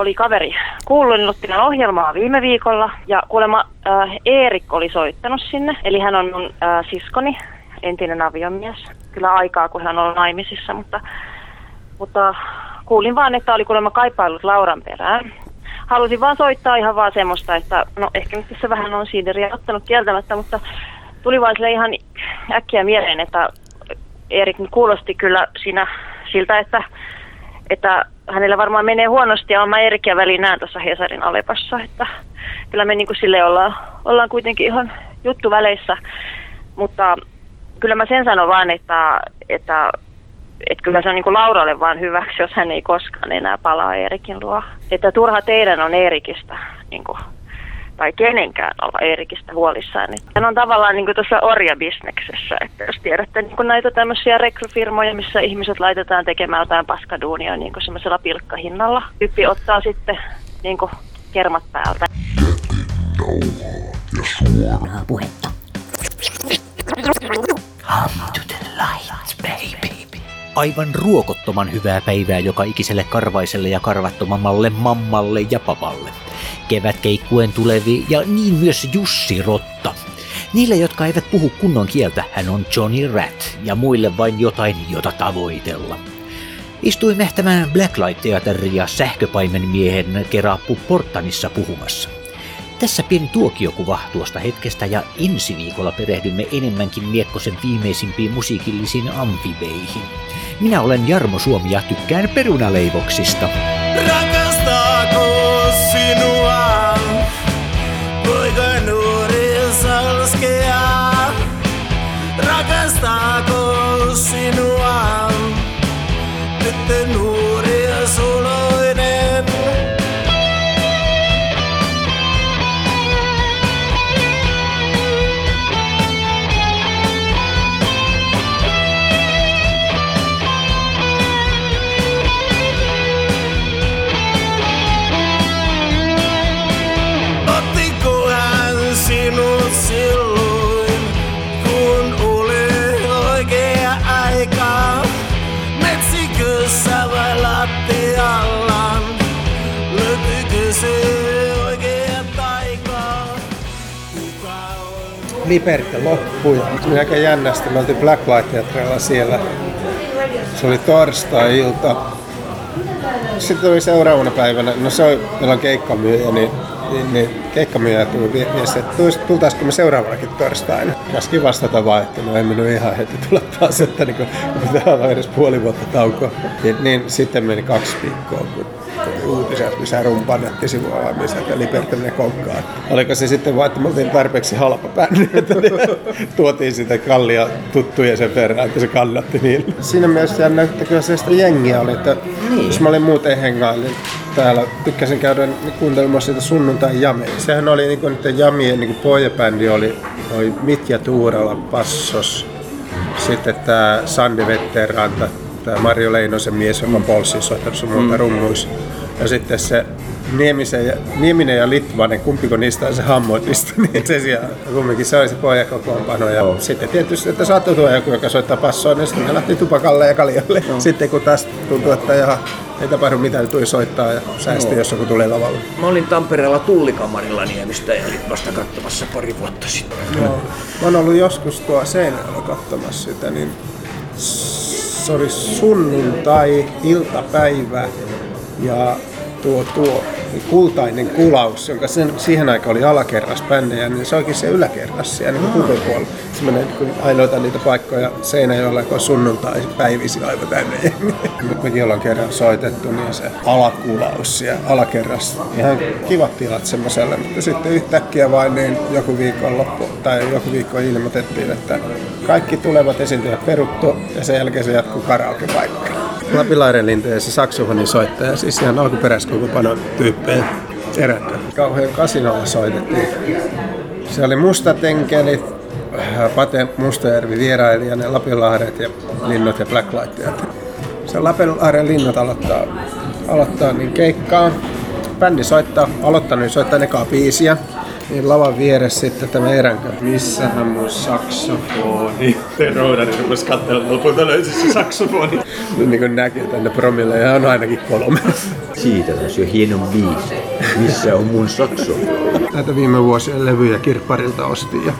oli kaveri kuullut Lottilan ohjelmaa viime viikolla ja kuulemma Eerik oli soittanut sinne. Eli hän on mun siskoni, entinen aviomies. Kyllä aikaa, kun hän on ollut naimisissa, mutta kuulin vaan, että oli kuulemma kaipailut Lauran perään. Halusin vaan soittaa ihan vaan semmoista, että no ehkä nyt tässä vähän on siideriä ottanut kieltämättä, mutta tuli vaan sille ihan äkkiä mieleen, että Eerik kuulosti kyllä siinä siltä, että hänellä varmaan menee huonosti ja on mä Eerikia väliin näen tuossa Hesarin Alepassa, että kyllä me niin kuin silleen ollaan kuitenkin ihan juttuväleissä, mutta kyllä mä sen sanon vaan, että kyllä se on niin kuin Lauralle vaan hyväksi, jos hän ei koskaan enää palaa Eerikin luo. Että turha teidän on Eerikistä, niin kuin, tai kenenkään olla Eerikistä huolissaan. Hän on tavallaan niin kuin tuossa orjabisneksessä, että jos tiedätte niin kuin näitä tämmöisiä rekrufirmoja, missä ihmiset laitetaan tekemään jotain paskaduunia niin kuin semmoisella pilkkahinnalla. Tyyppi ottaa sitten niin kuin kermat päältä. Jätin nauhaa ja suoraa puhetta. Come to the light, baby. Aivan ruokottoman hyvää päivää joka ikiselle karvaiselle ja karvattomammalle mammalle ja papalle. Kevätkeikkuen tulevi ja niin myös Jussi Rotta. Niille, jotka eivät puhu kunnon kieltä, hän on Johnny Rat ja muille vain jotain, jota tavoitella. Istui mehtämään Blacklight-teatterin ja sähköpaimenmiehen kerappu Porttanissa puhumassa. Tässä pieni tuokiokuva tuosta hetkestä ja ensi viikolla perehdymme enemmänkin Miekkosen viimeisimpiin musiikillisiin amfibeihin. Minä olen Jarmo Suomi ja tykkään perunaleivoksista. Rakastaako sinua, poika nuori salskea? Rakastaako sinua, tyttö nuori suloinen? Liberty loppui. Aika jännästi. Me oltiin Blacklight-teatrella siellä. Se oli torstai-ilta. Sitten oli seuraavana päivänä, no se oli, meillä on keikkamyyjä, niin keikkamyyjä tuli viesti, että tultaisiko me seuraavanakin torstaina. Käskin vastata vaan, että no ei mennyt ihan heti tulla taas, että niin pitää olla edes puoli vuotta taukoa. Niin sitten meni 2 viikkoa, kun uutisia lisää rumpaan nettisivua avaamista ja Libertyminen konkkaan. Oliko se sitten vaan, että me oltiin tarpeeksi halpa bändi, että tuotiin sitä kallia tuttuja sen verran, että se kannatti niille. Siinä mielessä jännä, että kyllä se sitä jengiä oli, että jos mä olin muuten hengailin niin täällä, tykkäsin käydä kuuntelemassa siitä sunnuntain jamia. Sehän oli niin kuin niiden jamien niin pohjabändi oli Mitja Tuurala passos, sitten tämä Sandi Vettäenranta, tämä Mario Leinosen mies, joka on polssiin soittanut sun muuta rummuissa. Ja sitten se Nieminen ja Litvanen, kumpiko niistä on se hammoitista, niin se siellä kumminkin se oli se pohjakokoonpano. Ja sitten tietysti, että sattui tuo joku, joka soittaa passoa, niin sitten lähti tupakalle ja kaljalle. Sitten kun taas tuntuu, että jaha, ei tapahdu mitään, niin tuli soittaa ja säästi, jos joku tulee lavalla. Mä olin Tampereella Tullikamarilla Niemistä ja Litvasta katsomassa pari vuotta sitten. Joo. Mä oon ollut joskus tuo Seinäjoella katsomassa sitä, niin se oli sunnuntai-iltapäivä ja tuo kultainen kulaus, jonka siihen aikaan oli alakerras bändejä, niin se onkin se yläkerras siellä niin puhupuolella. Se menee ainoita niitä paikkoja Seinäjoella, kun on sunnuntai-päivisiä aivan bändejä. Mekin ollaan kerran soitettu, niin se alakulaus siellä alakerras. Ihan kivat tilat semmoiselle, mutta sitten yhtäkkiä vain niin joku viikonloppu tai joku viikko ilmoitettiin, että kaikki tulevat esiintyjät peruttu ja sen jälkeen se jatkuu karaokepaikkaan. Lapilaaren linteen se saksufonin soittaja, siis ihan alkuperäiskokopanon tyyppejä erättä. Kauhean kasinolla soitettiin. Se oli mustat enkelit, Pate Mustojärvi vierailijana, Lapilaaret ja linnut ja Blacklight. Se Lapilaaren linnut aloittaa niin keikkaa. Bändi soittaa, aloittanut, niin soittaa ekaa biisiä. Niin lavan vieressä sitten tämä Eerän kanssa. Missähän mun saksofoni? Te roudani rupes katselemaan lopulta löysi se saksofoni. Niin kuin näkee tänne promilleja on ainakin 3. Siitä on jo hieno biisi. Missä on mun saksofoni? Näitä viime vuosien levyjä kirpparilta ostin ja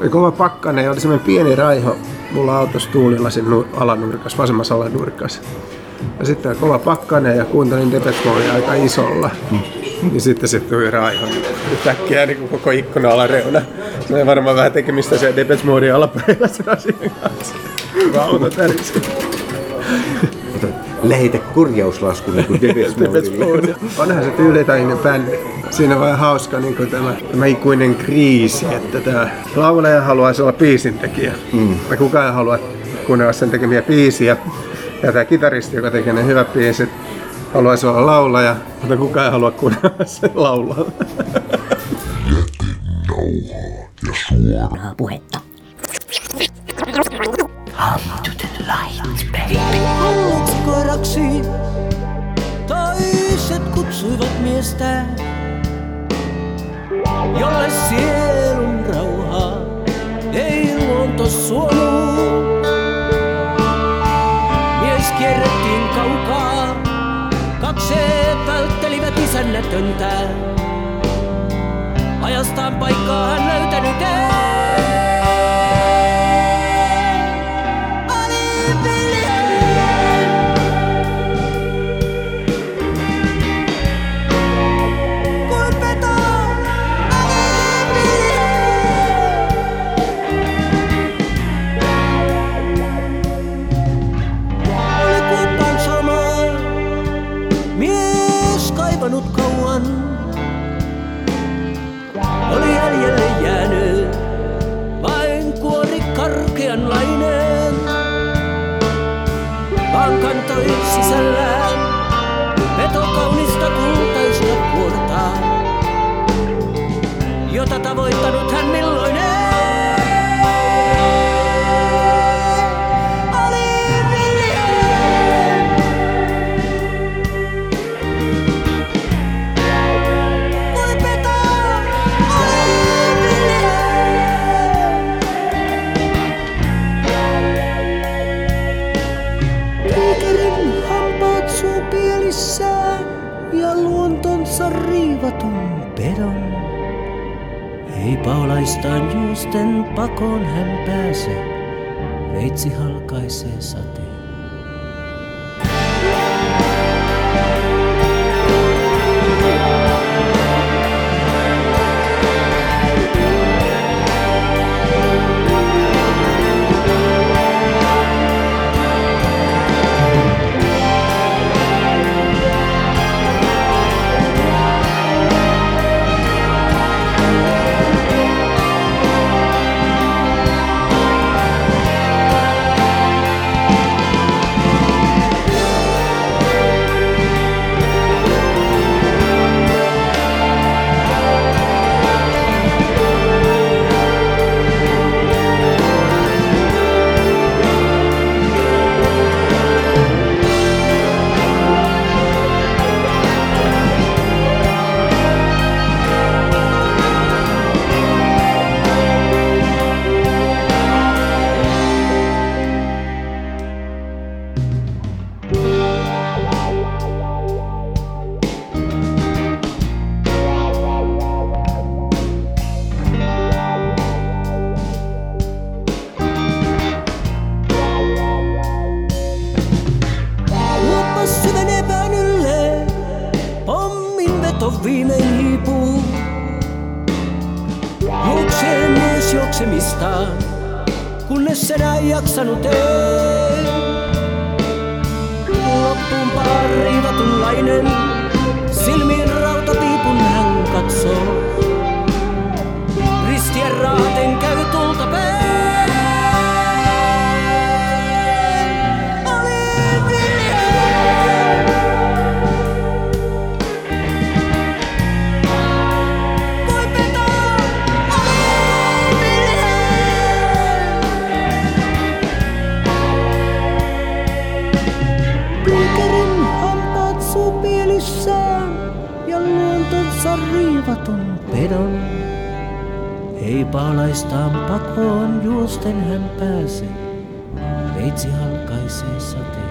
oli kova pakkanen ja oli semmoinen pieni raiho mulla autossa tuulilasin alanurkassa, vasemmassa alanurkassa. Ja sitten oli kova pakkanen ja kuuntelin Depeche Modea aika isolla. Ja sitten se tuli raiho. Yhtäkkiä niin koko ikkuna alareuna. Se oli varmaan vähän tekemistä siellä Depeche Modea alapäivä sen asian kanssa. Hyvä auto tärisi. Lähetä korjauslasku niin kuin Depeche Mode. Onhan se tyylitäinen bändi. Siinä on vähän hauska niin kuin tämä ikuinen kriisi, että tämä laulaja haluaisi olla biisintekijä. Ja kukaan ei halua kuunnella sen tekemiä biisiä. Ja tämä kitaristi, joka tekee ne hyvät biisit, haluaisi olla laulaja, mutta kukaan ei halua kuunnella sen laulaa. Jäti nauhaa ja suoraa puhetta. Come to the light, baby. Haluatsi koiraksi, toiset kutsuivat miestä, jolle sielun rauhaa ei luonto suonut. Mies kierrettiin kaukaa, katseet välttelivät isännätöntä. Ajastaan paikkaa hän löytänyt ei. Sisällään veto kaunista kultaista kuorta, jota tavoittanut hän milloin ei. Oli viljelleen. Kui peto oli viljelleen. Tiikerin hampaat suu pielissään ja luontonsa riivatun pedon. Ei paulaistaan juusten pakoon hän pääse, veitsi halkaisee sateen. Saan ja luontonsa riivatun pedon. Ei paalaistaan pakoon juosten hän pääsee, veitsi halkaisee sateen.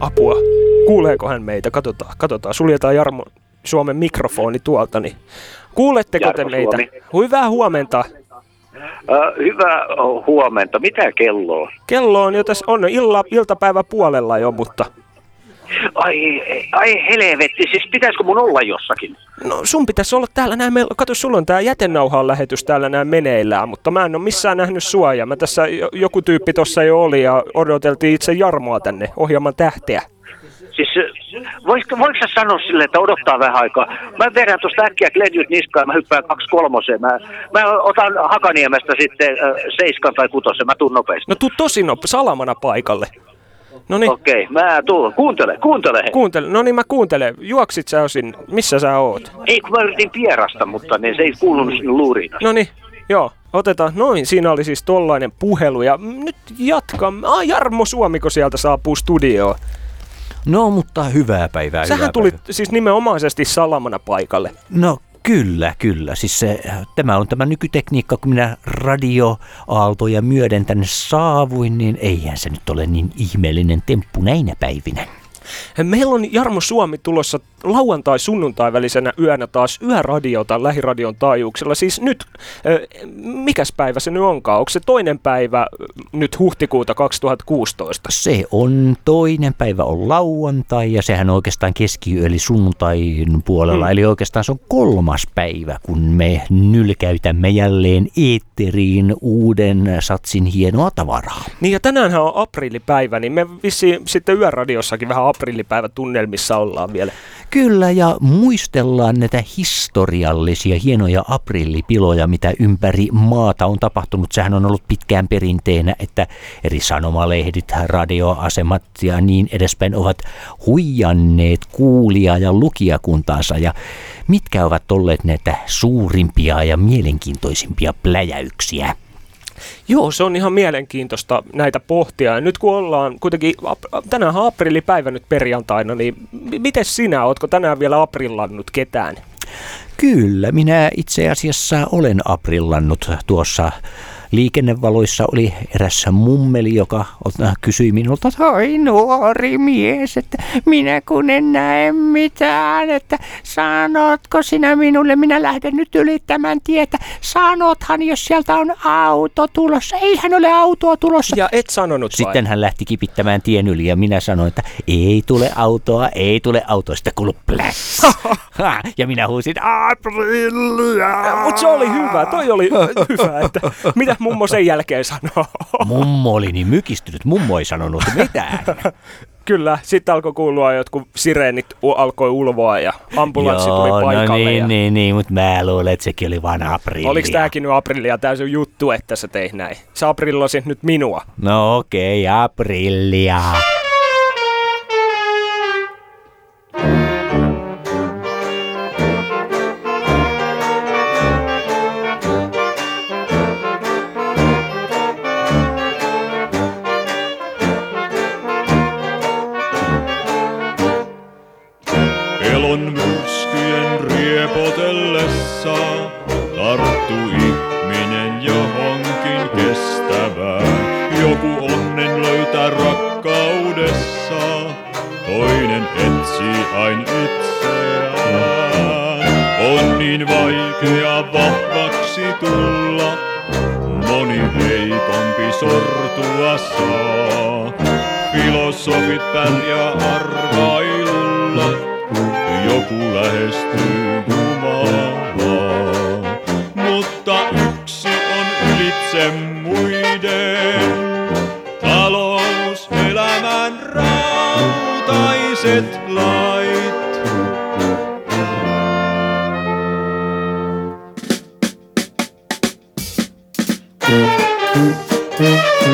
Apua. Kuuleeko hän meitä? Katsotaan. Suljetaan Jarmo Suomen mikrofoni tuolta. Niin. Kuuletteko Jarmo te meitä? Suomi. Hyvää huomenta. Hyvää huomenta. Mitä kello on? Kello on jo tässä, on iltapäivä puolella jo, mutta... Ai helvetti, siis pitäisikö mun olla jossakin? No sun pitäisi olla täällä näin, kato sulla on tää jätenauhaan lähetys täällä näin meneillään, mutta mä en ole missään nähnyt sua ja mä tässä joku tyyppi tossa jo oli ja odoteltiin itse Jarmoa tänne, ohjelman tähteä. Siis voiko sä sanoa silleen, että odottaa vähän aikaa? Mä vedän tuosta äkkiä Glenjut niskaan, mä hyppään 2-3. Mä otan Hakaniemestä sitten 7 tai 6, mä tuun nopeasti. No tuu tosi salamana paikalle. Noniin. Okei, mä tuun. Kuuntele. Hei. Kuuntele. No niin, mä kuuntelen. Juoksit sä osin? Missä sä oot? Ei, kun mä yritin pierasta, mutta niin se ei kuulunut sinun luuriin. No niin, joo. Otetaan. Noin, siinä oli siis tollainen puhelu. Ja nyt jatkamme. Jarmo Suomiko sieltä saapuu studioon. No, mutta hyvää päivää. Sähän tulit siis nimenomaisesti salamana paikalle. No. Kyllä. Siis tämä on tämä nykytekniikka, kun minä radioaaltoja myöden tänne saavuin, niin eihän se nyt ole niin ihmeellinen temppu näinä päivinä. Meillä on Jarmo Suomi tulossa lauantai-sunnuntai välisenä yönä taas yöradiota lähiradion taajuuksella. Siis nyt, mikäs päivä se nyt onkaan? Onko se 2. päivä nyt huhtikuuta 2016? Se on 2. päivä on lauantai ja sehän on oikeastaan keskiyö eli sunnuntain puolella. Eli oikeastaan se on 3. päivä, kun me nylkäytämme jälleen eetteriin uuden satsin hienoa tavaraa. Niin ja tänäänhän on aprillipäivä, niin me vissiin sitten yöradiossakin vähän aprillipäivätunnelmissa ollaan vielä. Kyllä, ja muistellaan näitä historiallisia hienoja aprillipiloja, mitä ympäri maata on tapahtunut. Sehän on ollut pitkään perinteenä, että eri sanomalehdit, radioasemat ja niin edespäin ovat huijanneet kuulijaa ja lukijakuntaansa. Ja mitkä ovat olleet näitä suurimpia ja mielenkiintoisimpia pläjäyksiä? Joo, se on ihan mielenkiintoista näitä pohtia. Ja nyt kun ollaan kuitenkin, tänään on aprillipäivä nyt perjantaina, niin miten sinä, ootko tänään vielä aprillannut ketään? Kyllä, minä itse asiassa olen aprillannut tuossa. Liikennevaloissa oli eräs mummeli, joka kysyi minulta, että oi nuori mies, että minä kun en näe mitään, että sanotko sinä minulle, minä lähden nyt ylittämään tietä, sanothan jos sieltä on auto tulossa, eihän ole autoa tulossa. Ja et sanonut vai? Sitten hän lähti kipittämään tien yli ja minä sanoin, että ei tule autoa, sitä kuului pläs. Ja minä huusin aprillia. Mutta se oli hyvä, toi oli hyvä, että mitä mummo sen jälkeen sanoo? Mummo oli niin mykistynyt, mummo ei sanonut mitään. Kyllä, sitten alkoi kuulua jotkut sireenit, alkoi ulvoa ja ambulanssi tuli paikalle. No niin, mutta mä luulen, että sekin oli vaan aprillia. Oliko tämäkin nyt aprillia täysin juttu, että sä teit näin? Sä aprillosit nyt minua. No okei, aprillia. Suomessa tarttu ihminen johonkin kestävään. Joku onnen löytää rakkaudessa, toinen etsii aina itseään. On niin vaikea vahvaksi tulla, moni heikompi sortua saa. Filosofit pärjää arvailulla, joku lähestyy Jumalaa. Mutta yksi on ylitse muiden, talouselämän rautaiset lait.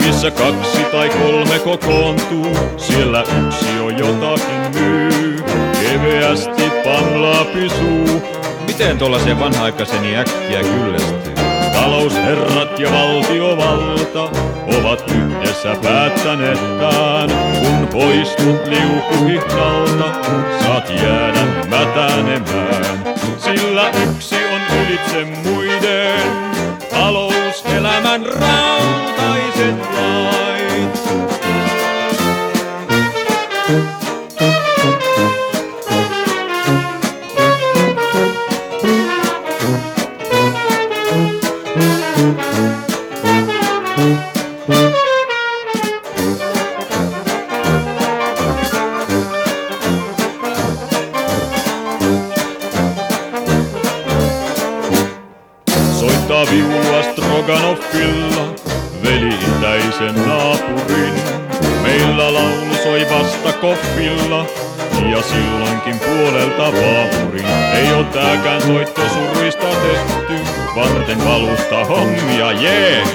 Missä kaksi tai kolme kokoontuu, siellä yksi on jotakin myy. Keveästi pamla pisuu. Miten tuollaisen vanha-aikaiseni äkkiä kyllästyy? Talousherrat ja valtiovalta ovat yhdessä päättänettään. Kun poistut liukuhihnalta, saat jäädä mätänemään. Sillä yksi on ylitse muiden, talouselämän rautaiset lait. Naapurin. Meillä laulu soi vasta koffilla ja silloinkin puolelta vaapurin. Ei oo tääkään soitto suruista tehty, varten valusta hommia, jee! Yeah!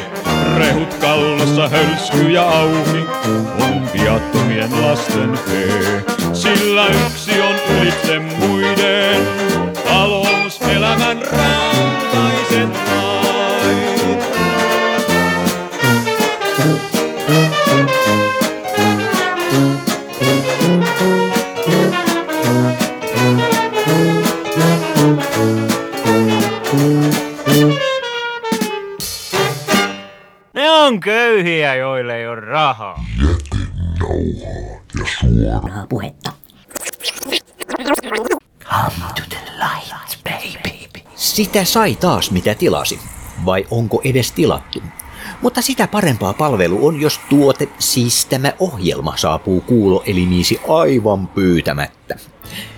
Rehut kallossa, hölsky ja auki, on viattomien lasten fee. Sillä yksi on ylitse muiden, talouselämän rautaisen lait. Ne on köyhiä, joille ei oo rahaa. Jäte nauhaa ja suoraa puhetta. Come to the light, baby. Sitä sai taas mitä tilasi. Vai onko edes tilattu? Mutta sitä parempaa palvelu on, jos tuote, siis tämä ohjelma, saapuu kuuloelimiisi aivan pyytämättä.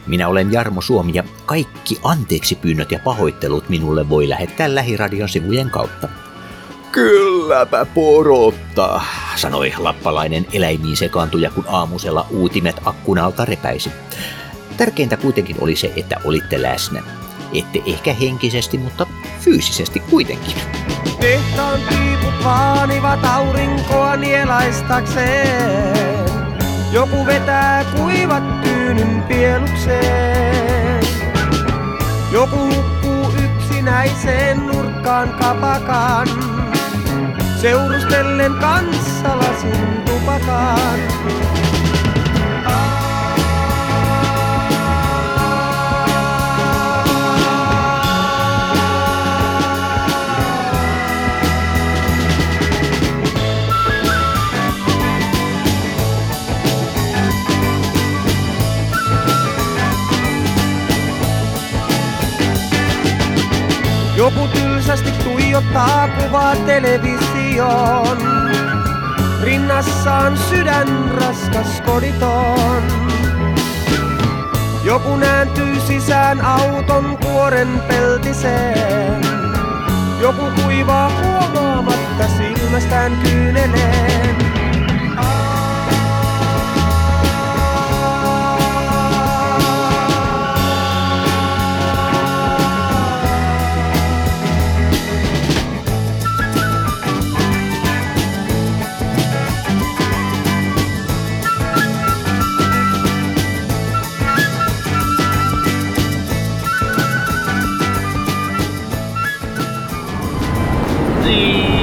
Minä olen Jarmo Suomi ja kaikki anteeksipyynnöt ja pahoittelut minulle voi lähettää lähiradion sivujen kautta. Kylläpä porottaa, sanoi lappalainen eläimiin sekaantuja, kun aamusella uutimet akkunalta repäisi. Tärkeintä kuitenkin oli se, että olitte läsnä. Ette ehkä henkisesti, mutta fyysisesti kuitenkin. Tehtaan piiput vaanivat aurinkoa nielaistakseen. Joku vetää kuivat tyynyn pielukseen. Joku hukkuu yksinäiseen nurkkaan kapakan. Seurustellen kanssalasin tupakan. Joku tylsästi tuijottaa kuvaa televisioon. Rinnassaan sydän raskas koditon. Joku nääntyy sisään auton kuoren peltiseen. Joku kuivaa huomaamatta silmästään kyyneleen. Morsi!